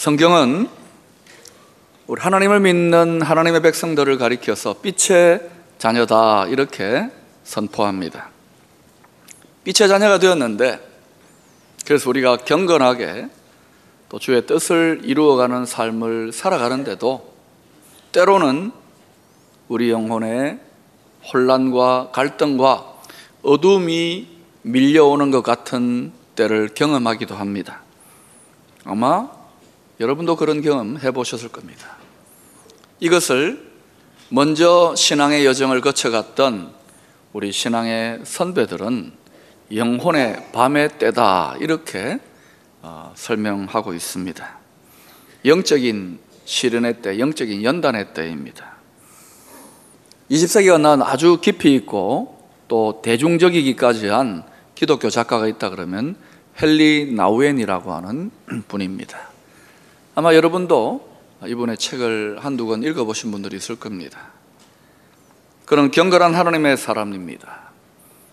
성경은 우리 하나님을 믿는 하나님의 백성들을 가리켜서 빛의 자녀다 이렇게 선포합니다. 빛의 자녀가 되었는데 그래서 우리가 경건하게 또 주의 뜻을 이루어가는 삶을 살아가는데도 때로는 우리 영혼의 혼란과 갈등과 어둠이 밀려오는 것 같은 때를 경험하기도 합니다. 아마 여러분도 그런 경험 해보셨을 겁니다. 이것을 먼저 신앙의 여정을 거쳐갔던 우리 신앙의 선배들은 영혼의 밤의 때다 이렇게 설명하고 있습니다. 영적인 시련의 때, 영적인 연단의 때입니다. 20세기가 난 아주 깊이 있고 또 대중적이기까지 한 기독교 작가가 있다 그러면 헨리 나우엔이라고 하는 분입니다. 아마 여러분도 이분의 책을 한두 권 읽어보신 분들이 있을 겁니다. 그는 경건한 하나님의 사람입니다.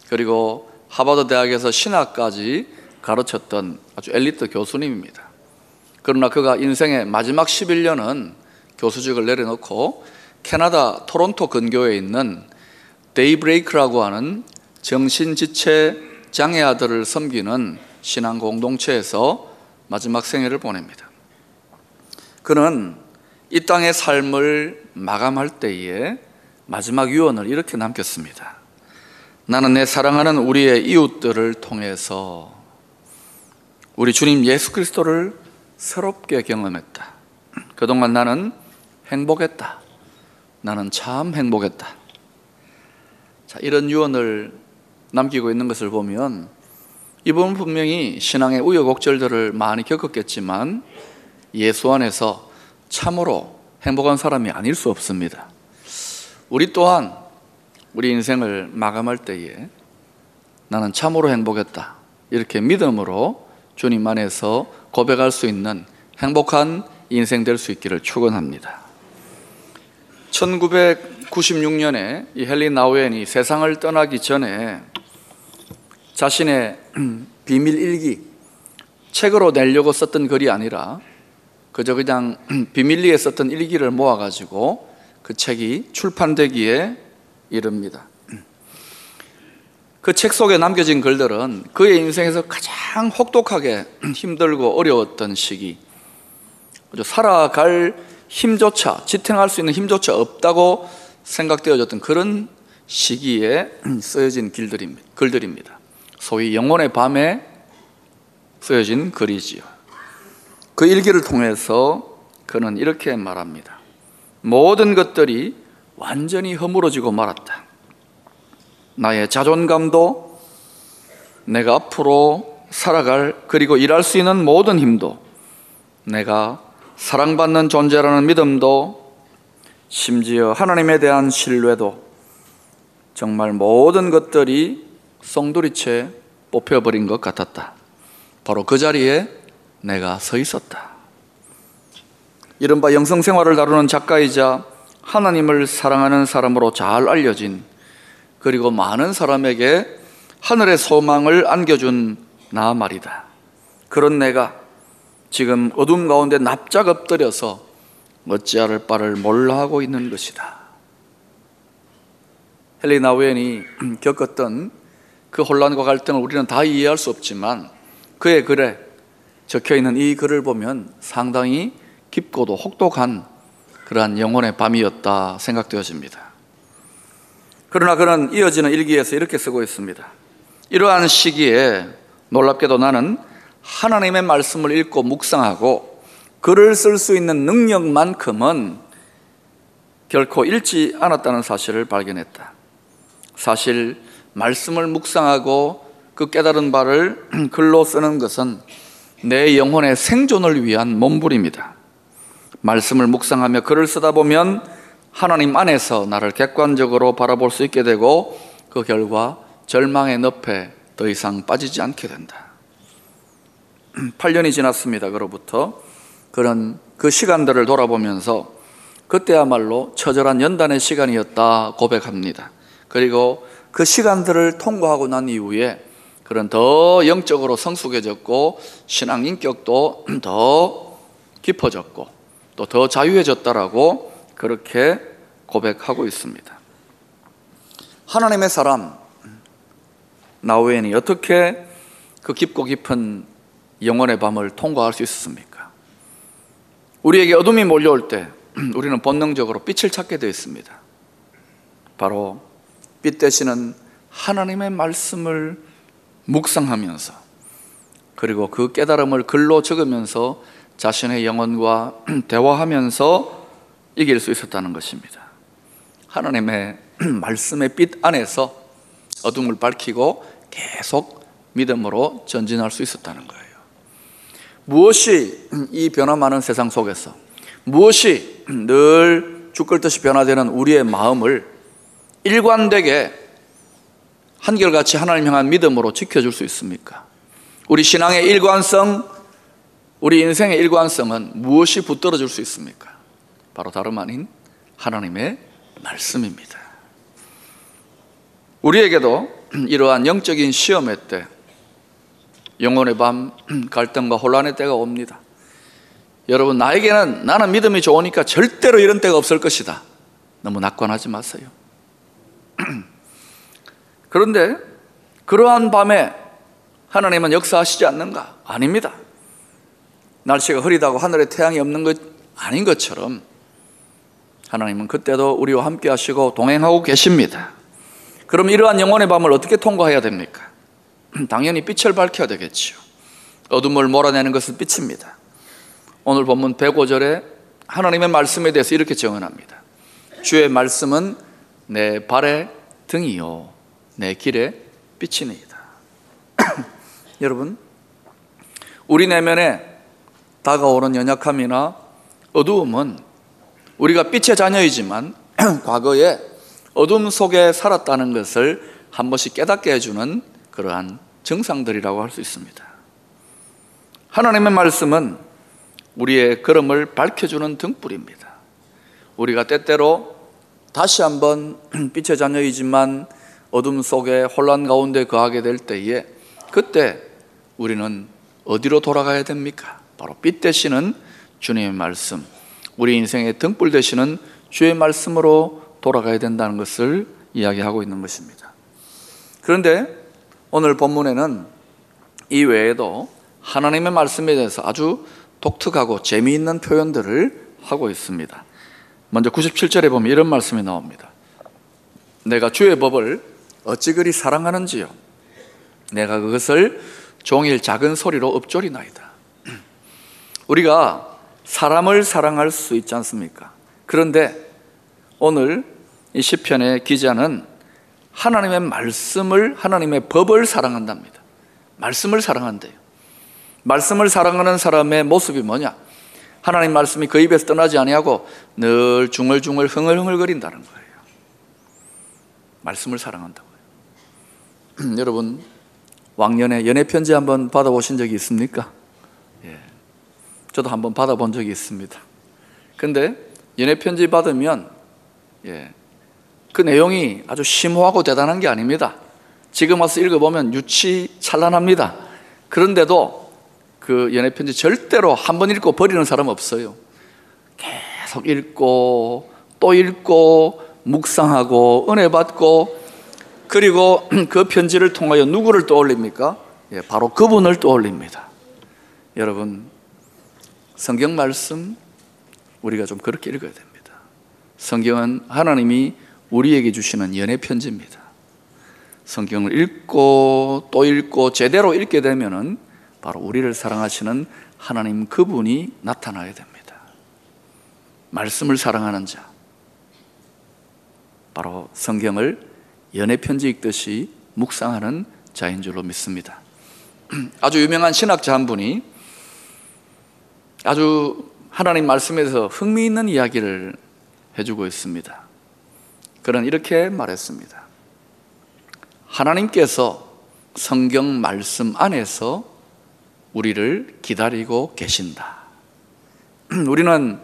그리고 하버드 대학에서 신학까지 가르쳤던 아주 엘리트 교수님입니다. 그러나 그가 인생의 마지막 11년은 교수직을 내려놓고 캐나다 토론토 근교에 있는 데이브레이크라고 하는 정신지체 장애아들을 섬기는 신앙 공동체에서 마지막 생애를 보냅니다. 그는 이 땅의 삶을 마감할 때에 마지막 유언을 이렇게 남겼습니다. 나는 내 사랑하는 우리의 이웃들을 통해서 우리 주님 예수 그리스도를 새롭게 경험했다. 그동안 나는 행복했다. 나는 참 행복했다. 자, 이런 유언을 남기고 있는 것을 보면 이분은 분명히 신앙의 우여곡절들을 많이 겪었겠지만 예수 안에서 참으로 행복한 사람이 아닐 수 없습니다. 우리 또한 우리 인생을 마감할 때에 나는 참으로 행복했다. 이렇게 믿음으로 주님 안에서 고백할 수 있는 행복한 인생 될 수 있기를 축원합니다. 1996년에 이 헨리 나우엔이 세상을 떠나기 전에 자신의 비밀일기 책으로 내려고 썼던 글이 아니라 그냥 비밀리에 썼던 일기를 모아가지고 그 책이 출판되기에 이릅니다. 그 책 속에 남겨진 글들은 그의 인생에서 가장 혹독하게 힘들고 어려웠던 시기, 살아갈 힘조차 지탱할 수 있는 힘조차 없다고 생각되어졌던 그런 시기에 쓰여진 글들입니다. 소위 영혼의 밤에 쓰여진 글이지요. 그 일기를 통해서 그는 이렇게 말합니다. 모든 것들이 완전히 허물어지고 말았다. 나의 자존감도 내가 앞으로 살아갈 그리고 일할 수 있는 모든 힘도 내가 사랑받는 존재라는 믿음도 심지어 하나님에 대한 신뢰도 정말 모든 것들이 송두리째 뽑혀버린 것 같았다. 바로 그 자리에 내가 서 있었다. 이른바 영성생활을 다루는 작가이자 하나님을 사랑하는 사람으로 잘 알려진 그리고 많은 사람에게 하늘의 소망을 안겨준 나 말이다. 그런 내가 지금 어둠 가운데 납작 엎드려서 어찌할 바를 몰라 하고 있는 것이다. 헨리 나우엔이 겪었던 그 혼란과 갈등을 우리는 다 이해할 수 없지만 그의 글에 적혀있는 이 글을 보면 상당히 깊고도 혹독한 그러한 영혼의 밤이었다 생각되어집니다. 그러나 그는 이어지는 일기에서 이렇게 쓰고 있습니다. 이러한 시기에 놀랍게도 나는 하나님의 말씀을 읽고 묵상하고 글을 쓸 수 있는 능력만큼은 결코 잃지 않았다는 사실을 발견했다. 사실 말씀을 묵상하고 그 깨달은 바를 글로 쓰는 것은 내 영혼의 생존을 위한 몸부림이다. 말씀을 묵상하며 글을 쓰다 보면 하나님 안에서 나를 객관적으로 바라볼 수 있게 되고 그 결과 절망의 늪에 더 이상 빠지지 않게 된다. 8년이 지났습니다. 그로부터 그런 그 시간들을 돌아보면서 그때야말로 처절한 연단의 시간이었다 고백합니다. 그리고 그 시간들을 통과하고 난 이후에 그런 더 영적으로 성숙해졌고 신앙 인격도 더 깊어졌고 또 더 자유해졌다라고 그렇게 고백하고 있습니다. 하나님의 사람 나우엔이 어떻게 그 깊고 깊은 영혼의 밤을 통과할 수 있었습니까? 우리에게 어둠이 몰려올 때 우리는 본능적으로 빛을 찾게 되어 있습니다. 바로 빛 되시는 하나님의 말씀을 묵상하면서 그리고 그 깨달음을 글로 적으면서 자신의 영혼과 대화하면서 이길 수 있었다는 것입니다. 하나님의 말씀의 빛 안에서 어둠을 밝히고 계속 믿음으로 전진할 수 있었다는 거예요. 무엇이 이 변화 많은 세상 속에서 무엇이 늘 죽을듯이 변화되는 우리의 마음을 일관되게 한결같이 하나님 향한 믿음으로 지켜줄 수 있습니까? 우리 신앙의 일관성, 우리 인생의 일관성은 무엇이 붙들어줄 수 있습니까? 바로 다름 아닌 하나님의 말씀입니다. 우리에게도 이러한 영적인 시험의 때, 영혼의 밤, 갈등과 혼란의 때가 옵니다. 여러분, 나에게는 나는 믿음이 좋으니까 절대로 이런 때가 없을 것이다. 너무 낙관하지 마세요. 그런데 그러한 밤에 하나님은 역사하시지 않는가? 아닙니다. 날씨가 흐리다고 하늘에 태양이 없는 것 아닌 것처럼 하나님은 그때도 우리와 함께 하시고 동행하고 계십니다. 그럼 이러한 영혼의 밤을 어떻게 통과해야 됩니까? 당연히 빛을 밝혀야 되겠지요. 어둠을 몰아내는 것은 빛입니다. 오늘 본문 105절에 하나님의 말씀에 대해서 이렇게 증언합니다. 주의 말씀은 내 발의 등이요 내 길의 빛이니이다. 여러분, 우리 내면에 다가오는 연약함이나 어두움은 우리가 빛의 자녀이지만 과거에 어둠 속에 살았다는 것을 한 번씩 깨닫게 해주는 그러한 증상들이라고 할 수 있습니다. 하나님의 말씀은 우리의 걸음을 밝혀주는 등불입니다. 우리가 때때로 다시 한번 빛의 자녀이지만 어둠 속에 혼란 가운데 거하게 될 때에 그때 우리는 어디로 돌아가야 됩니까? 바로 빛 되시는 주님의 말씀, 우리 인생의 등불 되시는 주의 말씀으로 돌아가야 된다는 것을 이야기하고 있는 것입니다. 그런데 오늘 본문에는 이 외에도 하나님의 말씀에 대해서 아주 독특하고 재미있는 표현들을 하고 있습니다. 먼저 97절에 보면 이런 말씀이 나옵니다. 내가 주의 법을 어찌 그리 사랑하는지요. 내가 그것을 종일 작은 소리로 읊조리나이다. 우리가 사람을 사랑할 수 있지 않습니까? 그런데 오늘 이 시편의 기자는 하나님의 말씀을, 하나님의 법을 사랑한답니다. 말씀을 사랑한대요. 말씀을 사랑하는 사람의 모습이 뭐냐? 하나님 말씀이 그 입에서 떠나지 아니하고 늘 중얼중얼 흥얼흥얼거린다는 거예요. 말씀을 사랑한다고요. 여러분, 왕년에 연애편지 한번 받아보신 적이 있습니까? 예, 저도 한번 받아본 적이 있습니다. 근데 연애편지 받으면 예, 그 내용이 아주 심오하고 대단한 게 아닙니다. 지금 와서 읽어보면 유치찬란합니다. 그런데도 그 연애편지 절대로 한 번 읽고 버리는 사람 없어요. 계속 읽고 또 읽고 묵상하고 은혜 받고 그리고 그 편지를 통하여 누구를 떠올립니까? 예, 바로 그분을 떠올립니다. 여러분, 성경 말씀 우리가 좀 그렇게 읽어야 됩니다. 성경은 하나님이 우리에게 주시는 연애편지입니다. 성경을 읽고 또 읽고 제대로 읽게 되면은 바로 우리를 사랑하시는 하나님 그분이 나타나야 됩니다. 말씀을 사랑하는 자, 바로 성경을 연애편지 읽듯이 묵상하는 자인 줄로 믿습니다. 아주 유명한 신학자 한 분이 아주 하나님 말씀에서 흥미있는 이야기를 해주고 있습니다. 그는 이렇게 말했습니다. 하나님께서 성경 말씀 안에서 우리를 기다리고 계신다. 우리는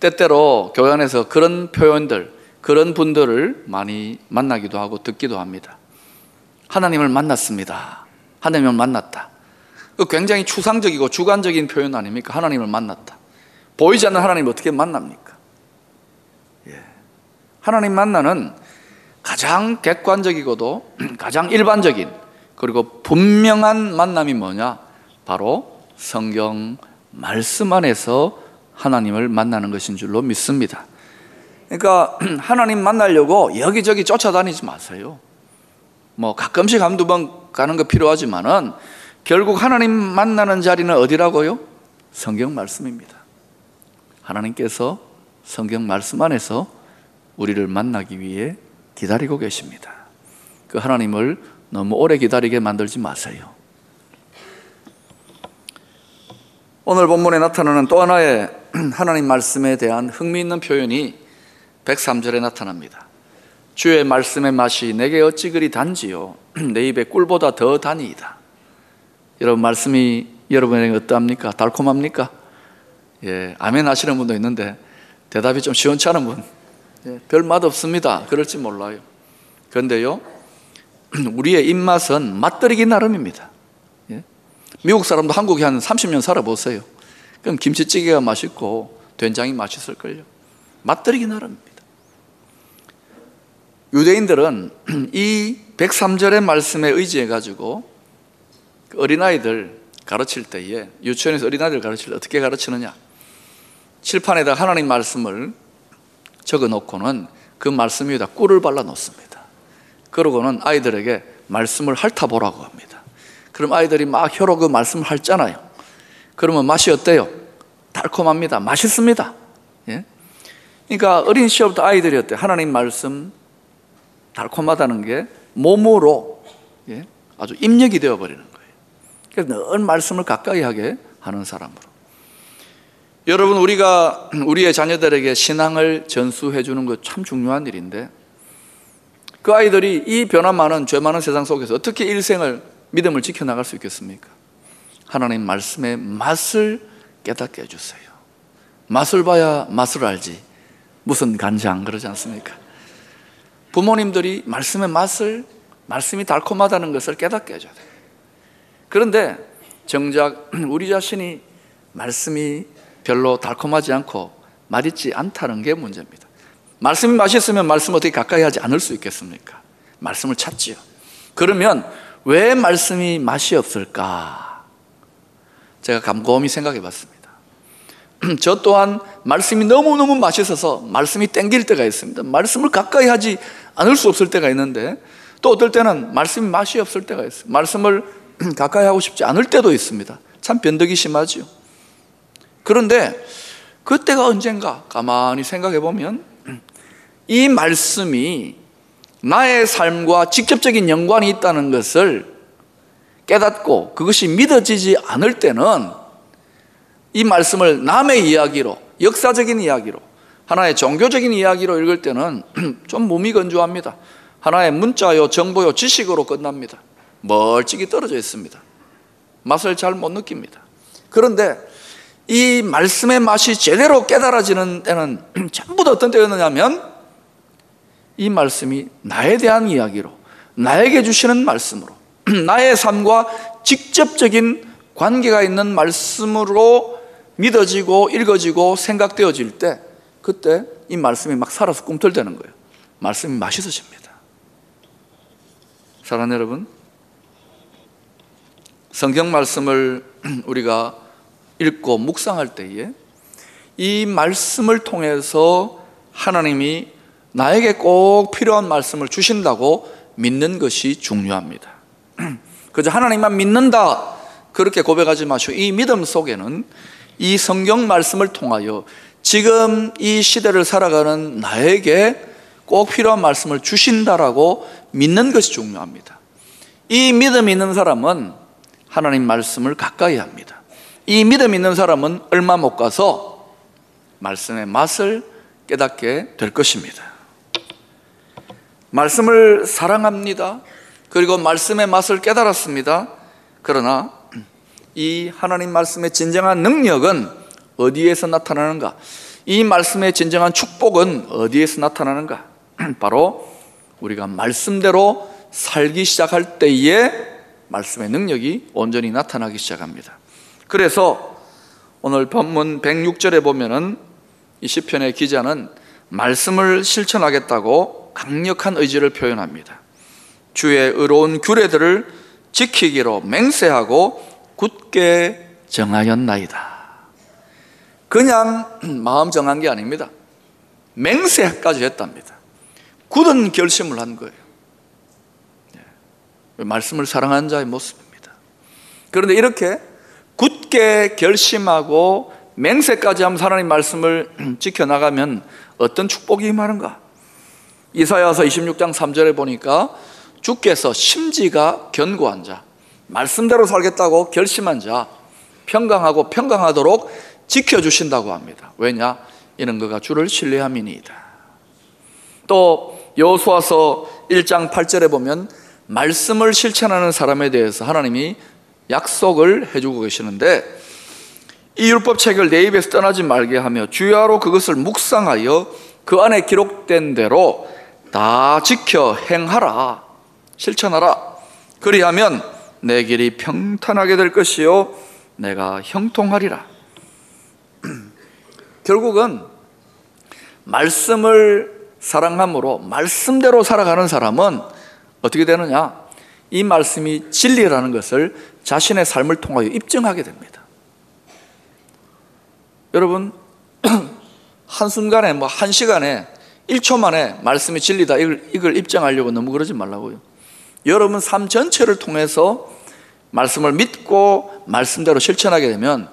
때때로 교회 안에서 그런 표현들, 그런 분들을 많이 만나기도 하고 듣기도 합니다. 하나님을 만났습니다. 하나님을 만났다. 굉장히 추상적이고 주관적인 표현 아닙니까? 하나님을 만났다. 보이지 않는 하나님 어떻게 만납니까? 예. 하나님 만나는 가장 객관적이고도 가장 일반적인 그리고 분명한 만남이 뭐냐? 바로 성경 말씀 안에서 하나님을 만나는 것인 줄로 믿습니다. 그러니까 하나님 만나려고 여기저기 쫓아다니지 마세요. 뭐 가끔씩 한두 번 가는 거 필요하지만은 결국 하나님 만나는 자리는 어디라고요? 성경 말씀입니다. 하나님께서 성경 말씀 안에서 우리를 만나기 위해 기다리고 계십니다. 그 하나님을 너무 오래 기다리게 만들지 마세요. 오늘 본문에 나타나는 또 하나의 하나님 말씀에 대한 흥미있는 표현이 103절에 나타납니다. 주의 말씀의 맛이 내게 어찌 그리 단지요 내 입에 꿀보다 더 다니이다. 여러분 말씀이 여러분에게 어떠합니까? 달콤합니까? 예, 아멘 하시는 분도 있는데 대답이 좀 시원찮은 분, 예, 별 맛 없습니다 그럴지 몰라요. 그런데요 우리의 입맛은 맛들이기 나름입니다. 예? 미국 사람도 한국에 한 30년 살아보세요. 그럼 김치찌개가 맛있고 된장이 맛있을걸요. 맛들이기 나름입니다. 유대인들은 이 103절의 말씀에 의지해가지고 어린아이들 가르칠 때에 유치원에서 어린아이들 가르칠 때 어떻게 가르치느냐, 칠판에다 하나님 말씀을 적어놓고는 그 말씀 위에다 꿀을 발라놓습니다. 그러고는 아이들에게 말씀을 핥아보라고 합니다. 그럼 아이들이 막 혀로 그 말씀을 핥잖아요. 그러면 맛이 어때요? 달콤합니다. 맛있습니다. 예? 그러니까 어린 시절부터 아이들이 어때요? 하나님 말씀 달콤하다는 게 몸으로, 예? 아주 입력이 되어버리는 거예요. 그래서 늘 말씀을 가까이 하게 하는 사람으로. 여러분 우리가 우리의 자녀들에게 신앙을 전수해 주는 것 참 중요한 일인데 그 아이들이 이 변화 많은 죄 많은 세상 속에서 어떻게 일생을 믿음을 지켜나갈 수 있겠습니까? 하나님 말씀의 맛을 깨닫게 해주세요. 맛을 봐야 맛을 알지 무슨 간장 그러지 않습니까? 부모님들이 말씀의 맛을, 말씀이 달콤하다는 것을 깨닫게 해줘야 돼요. 그런데 정작 우리 자신이 말씀이 별로 달콤하지 않고 맛있지 않다는 게 문제입니다. 말씀이 맛있으면 말씀을 어떻게 가까이 하지 않을 수 있겠습니까? 말씀을 찾지요. 그러면 왜 말씀이 맛이 없을까? 제가 곰곰이 생각해 봤습니다. 저 또한 말씀이 너무너무 맛있어서 말씀이 땡길 때가 있습니다. 말씀을 가까이 하지 않을 수 없을 때가 있는데 또 어떨 때는 말씀이 맛이 없을 때가 있어요. 말씀을 가까이 하고 싶지 않을 때도 있습니다. 참 변덕이 심하지요. 그런데 그때가 언젠가 가만히 생각해 보면 이 말씀이 나의 삶과 직접적인 연관이 있다는 것을 깨닫고 그것이 믿어지지 않을 때는 이 말씀을 남의 이야기로, 역사적인 이야기로, 하나의 종교적인 이야기로 읽을 때는 좀 몸이 건조합니다. 하나의 문자요, 정보요, 지식으로 끝납니다. 멀찍이 떨어져 있습니다. 맛을 잘 못 느낍니다. 그런데 이 말씀의 맛이 제대로 깨달아지는 때는 전부 다 어떤 때였느냐 하면 이 말씀이 나에 대한 이야기로, 나에게 주시는 말씀으로, 나의 삶과 직접적인 관계가 있는 말씀으로 믿어지고 읽어지고 생각되어질 때 그때 이 말씀이 막 살아서 꿈틀대는 거예요. 말씀이 맛있어집니다. 사랑하는 여러분, 성경 말씀을 우리가 읽고 묵상할 때에 이 말씀을 통해서 하나님이 나에게 꼭 필요한 말씀을 주신다고 믿는 것이 중요합니다. 그저 하나님만 믿는다 그렇게 고백하지 마시고 이 믿음 속에는 이 성경 말씀을 통하여 지금 이 시대를 살아가는 나에게 꼭 필요한 말씀을 주신다라고 믿는 것이 중요합니다. 이 믿음이 있는 사람은 하나님 말씀을 가까이 합니다. 이 믿음이 있는 사람은 얼마 못 가서 말씀의 맛을 깨닫게 될 것입니다. 말씀을 사랑합니다. 그리고 말씀의 맛을 깨달았습니다. 그러나 이 하나님 말씀의 진정한 능력은 어디에서 나타나는가? 이 말씀의 진정한 축복은 어디에서 나타나는가? 바로 우리가 말씀대로 살기 시작할 때에 말씀의 능력이 온전히 나타나기 시작합니다. 그래서 오늘 본문 106절에 보면은 이 시편의 기자는 말씀을 실천하겠다고 강력한 의지를 표현합니다. 주의 의로운 규례들을 지키기로 맹세하고 굳게 정하였나이다. 그냥 마음 정한 게 아닙니다. 맹세까지 했답니다. 굳은 결심을 한 거예요. 말씀을 사랑하는 자의 모습입니다. 그런데 이렇게 굳게 결심하고 맹세까지 하면 하나님 말씀을 지켜나가면 어떤 축복이 임하는가? 이사야서 26장 3절에 보니까 주께서 심지가 견고한 자, 말씀대로 살겠다고 결심한 자, 평강하고 평강하도록 지켜주신다고 합니다. 왜냐? 이는 그가 주를 신뢰함이니이다. 또 여호수아서 1장 8절에 보면 말씀을 실천하는 사람에 대해서 하나님이 약속을 해주고 계시는데, 이 율법책을 내 입에서 떠나지 말게 하며 주야로 그것을 묵상하여 그 안에 기록된 대로 다 지켜 행하라, 실천하라. 그리하면 내 길이 평탄하게 될 것이요 내가 형통하리라. 결국은 말씀을 사랑함으로 말씀대로 살아가는 사람은 어떻게 되느냐? 이 말씀이 진리라는 것을 자신의 삶을 통하여 입증하게 됩니다. 여러분, 한순간에 뭐 한 시간에 1초 만에 말씀이 진리다 이걸 입증하려고 너무 그러지 말라고요. 여러분 삶 전체를 통해서 말씀을 믿고 말씀대로 실천하게 되면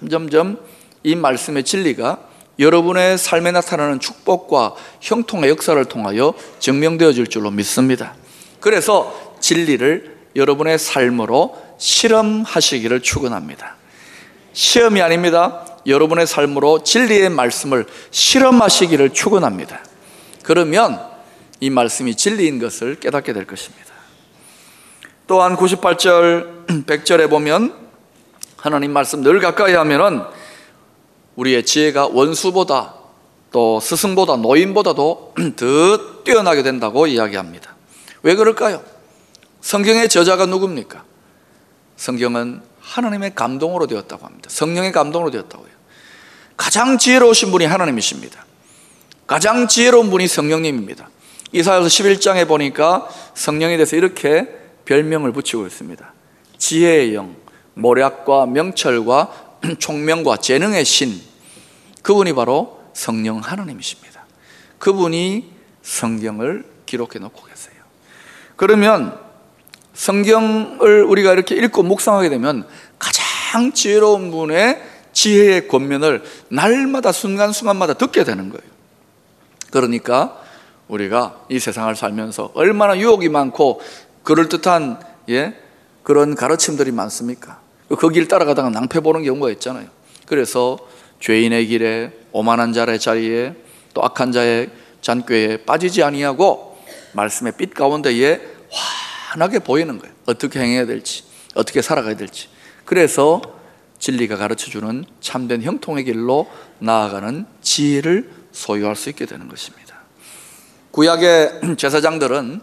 점점점 이 말씀의 진리가 여러분의 삶에 나타나는 축복과 형통의 역사를 통하여 증명되어질 줄로 믿습니다. 그래서 진리를 여러분의 삶으로 실험하시기를 축원합니다. 시험이 아닙니다. 여러분의 삶으로 진리의 말씀을 실험하시기를 축원합니다. 그러면 이 말씀이 진리인 것을 깨닫게 될 것입니다. 또한 98절, 100절에 보면 하나님 말씀 늘 가까이 하면은 우리의 지혜가 원수보다 또 스승보다 노인보다도 더 뛰어나게 된다고 이야기합니다. 왜 그럴까요? 성경의 저자가 누굽니까? 성경은 하나님의 감동으로 되었다고 합니다. 성령의 감동으로 되었다고요. 가장 지혜로우신 분이 하나님이십니다. 가장 지혜로운 분이 성령님입니다. 이사야서 11장에 보니까 성령에 대해서 이렇게 별명을 붙이고 있습니다. 지혜의 영, 모략과 명철과 총명과 재능의 신, 그분이 바로 성령 하나님이십니다. 그분이 성경을 기록해 놓고 계세요. 그러면 성경을 우리가 이렇게 읽고 묵상하게 되면 가장 지혜로운 분의 지혜의 권면을 날마다 순간순간마다 듣게 되는 거예요. 그러니까 우리가 이 세상을 살면서 얼마나 유혹이 많고 그럴듯한 그런 가르침들이 많습니까? 그 길 따라가다가 낭패보는 경우가 있잖아요. 그래서 죄인의 길에, 오만한 자의 자리에, 또 악한 자의 잔꾀에 빠지지 아니하고 말씀의 빛 가운데에 환하게 보이는 거예요. 어떻게 행해야 될지, 어떻게 살아가야 될지. 그래서 진리가 가르쳐주는 참된 형통의 길로 나아가는 지혜를 소유할 수 있게 되는 것입니다. 구약의 제사장들은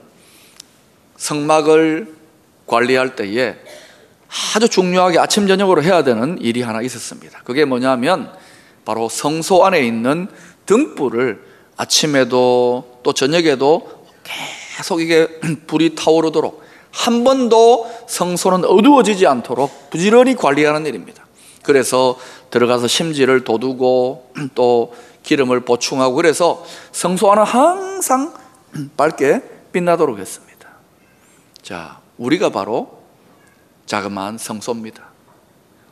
성막을 관리할 때에 아주 중요하게 아침 저녁으로 해야 되는 일이 하나 있었습니다. 그게 뭐냐면 바로 성소 안에 있는 등불을 아침에도 또 저녁에도 계속 이게 불이 타오르도록, 한 번도 성소는 어두워지지 않도록 부지런히 관리하는 일입니다. 그래서 들어가서 심지를 돋우고 또 기름을 보충하고, 그래서 성소 안은 항상 밝게 빛나도록 했습니다. 자, 우리가 바로 자그마한 성소입니다.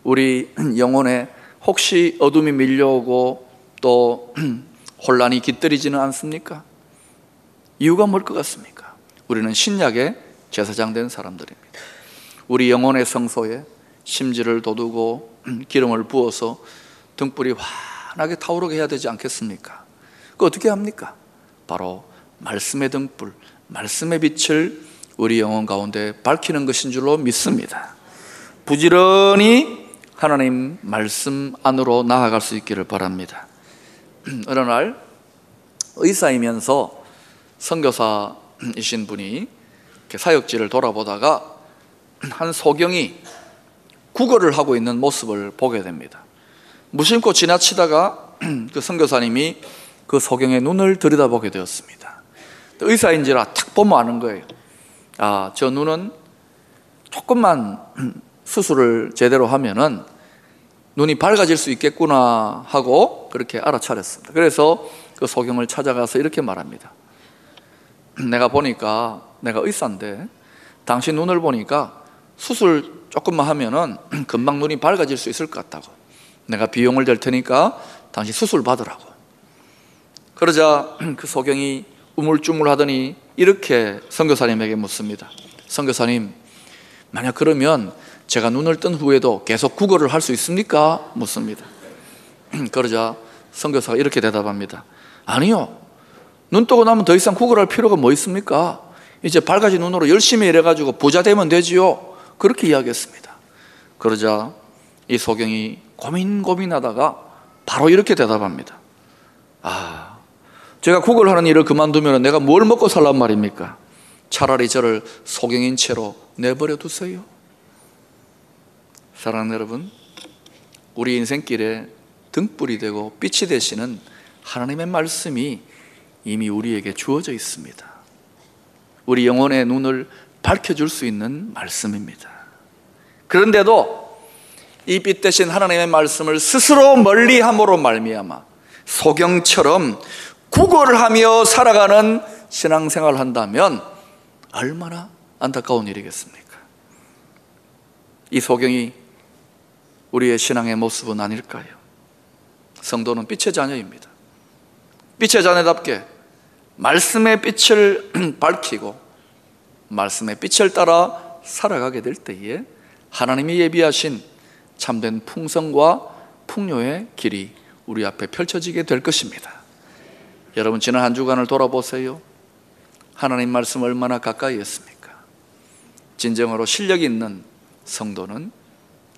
우리 영혼에 혹시 어둠이 밀려오고 또 혼란이 깃들이지는 않습니까? 이유가 뭘 것 같습니까? 우리는 신약의 제사장 된 사람들입니다. 우리 영혼의 성소에 심지를 돋우고 기름을 부어서 등불이 환하게 타오르게 해야 되지 않겠습니까? 그거 어떻게 합니까? 바로 말씀의 등불, 말씀의 빛을 우리 영혼 가운데 밝히는 것인 줄로 믿습니다. 부지런히 하나님 말씀 안으로 나아갈 수 있기를 바랍니다. 어느 날 의사이면서 선교사이신 분이 이렇게 사역지를 돌아보다가 한 소경이 구걸을 하고 있는 모습을 보게 됩니다. 무심코 지나치다가 그 선교사님이 그 소경의 눈을 들여다보게 되었습니다. 의사인지라 탁 보면 아는 거예요. 아, 저 눈은 조금만 수술을 제대로 하면은 눈이 밝아질 수 있겠구나 하고 그렇게 알아차렸습니다. 그래서 그 소경을 찾아가서 이렇게 말합니다. 내가 보니까, 내가 의사인데 당신 눈을 보니까 수술 조금만 하면은 금방 눈이 밝아질 수 있을 것 같다고, 내가 비용을 댈 테니까 당신 수술 받으라고. 그러자 그 소경이 우물쭈물하더니 이렇게 선교사님에게 묻습니다. 선교사님, 만약 그러면 제가 눈을 뜬 후에도 계속 구걸을 할 수 있습니까? 묻습니다. 그러자 선교사가 이렇게 대답합니다. 아니요, 눈 뜨고 나면 더 이상 구걸할 필요가 뭐 있습니까? 이제 밝아진 눈으로 열심히 일해가지고 부자 되면 되지요. 그렇게 이야기했습니다. 그러자 이 소경이 고민하다가 바로 이렇게 대답합니다. 아, 제가 구걸하는 일을 그만두면 내가 뭘 먹고 살란 말입니까? 차라리 저를 소경인 채로 내버려 두세요. 사랑하는 여러분, 우리 인생길에 등불이 되고 빛이 되시는 하나님의 말씀이 이미 우리에게 주어져 있습니다. 우리 영혼의 눈을 밝혀줄 수 있는 말씀입니다. 그런데도 이 빛 대신 하나님의 말씀을 스스로 멀리함으로 말미암아 소경처럼 구걸을 하며 살아가는 신앙생활을 한다면 얼마나 안타까운 일이겠습니까? 이 소경이 우리의 신앙의 모습은 아닐까요? 성도는 빛의 자녀입니다. 빛의 자녀답게 말씀의 빛을 밝히고 말씀의 빛을 따라 살아가게 될 때에 하나님이 예비하신 참된 풍성과 풍요의 길이 우리 앞에 펼쳐지게 될 것입니다. 여러분, 지난 한 주간을 돌아보세요. 하나님 말씀 얼마나 가까이 했습니까? 진정으로 실력이 있는 성도는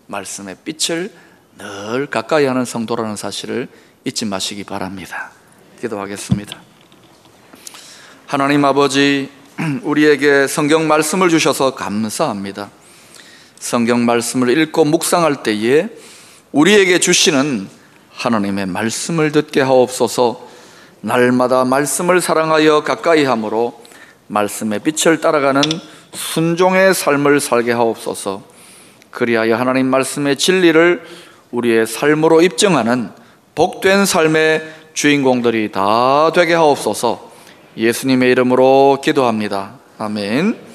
말씀의 빛을 늘 가까이 하는 성도라는 사실을 잊지 마시기 바랍니다. 기도하겠습니다. 하나님 아버지, 우리에게 성경 말씀을 주셔서 감사합니다. 성경 말씀을 읽고 묵상할 때에 우리에게 주시는 하나님의 말씀을 듣게 하옵소서. 날마다 말씀을 사랑하여 가까이 함으로 말씀의 빛을 따라가는 순종의 삶을 살게 하옵소서. 그리하여 하나님 말씀의 진리를 우리의 삶으로 입증하는 복된 삶의 주인공들이 다 되게 하옵소서. 예수님의 이름으로 기도합니다. 아멘.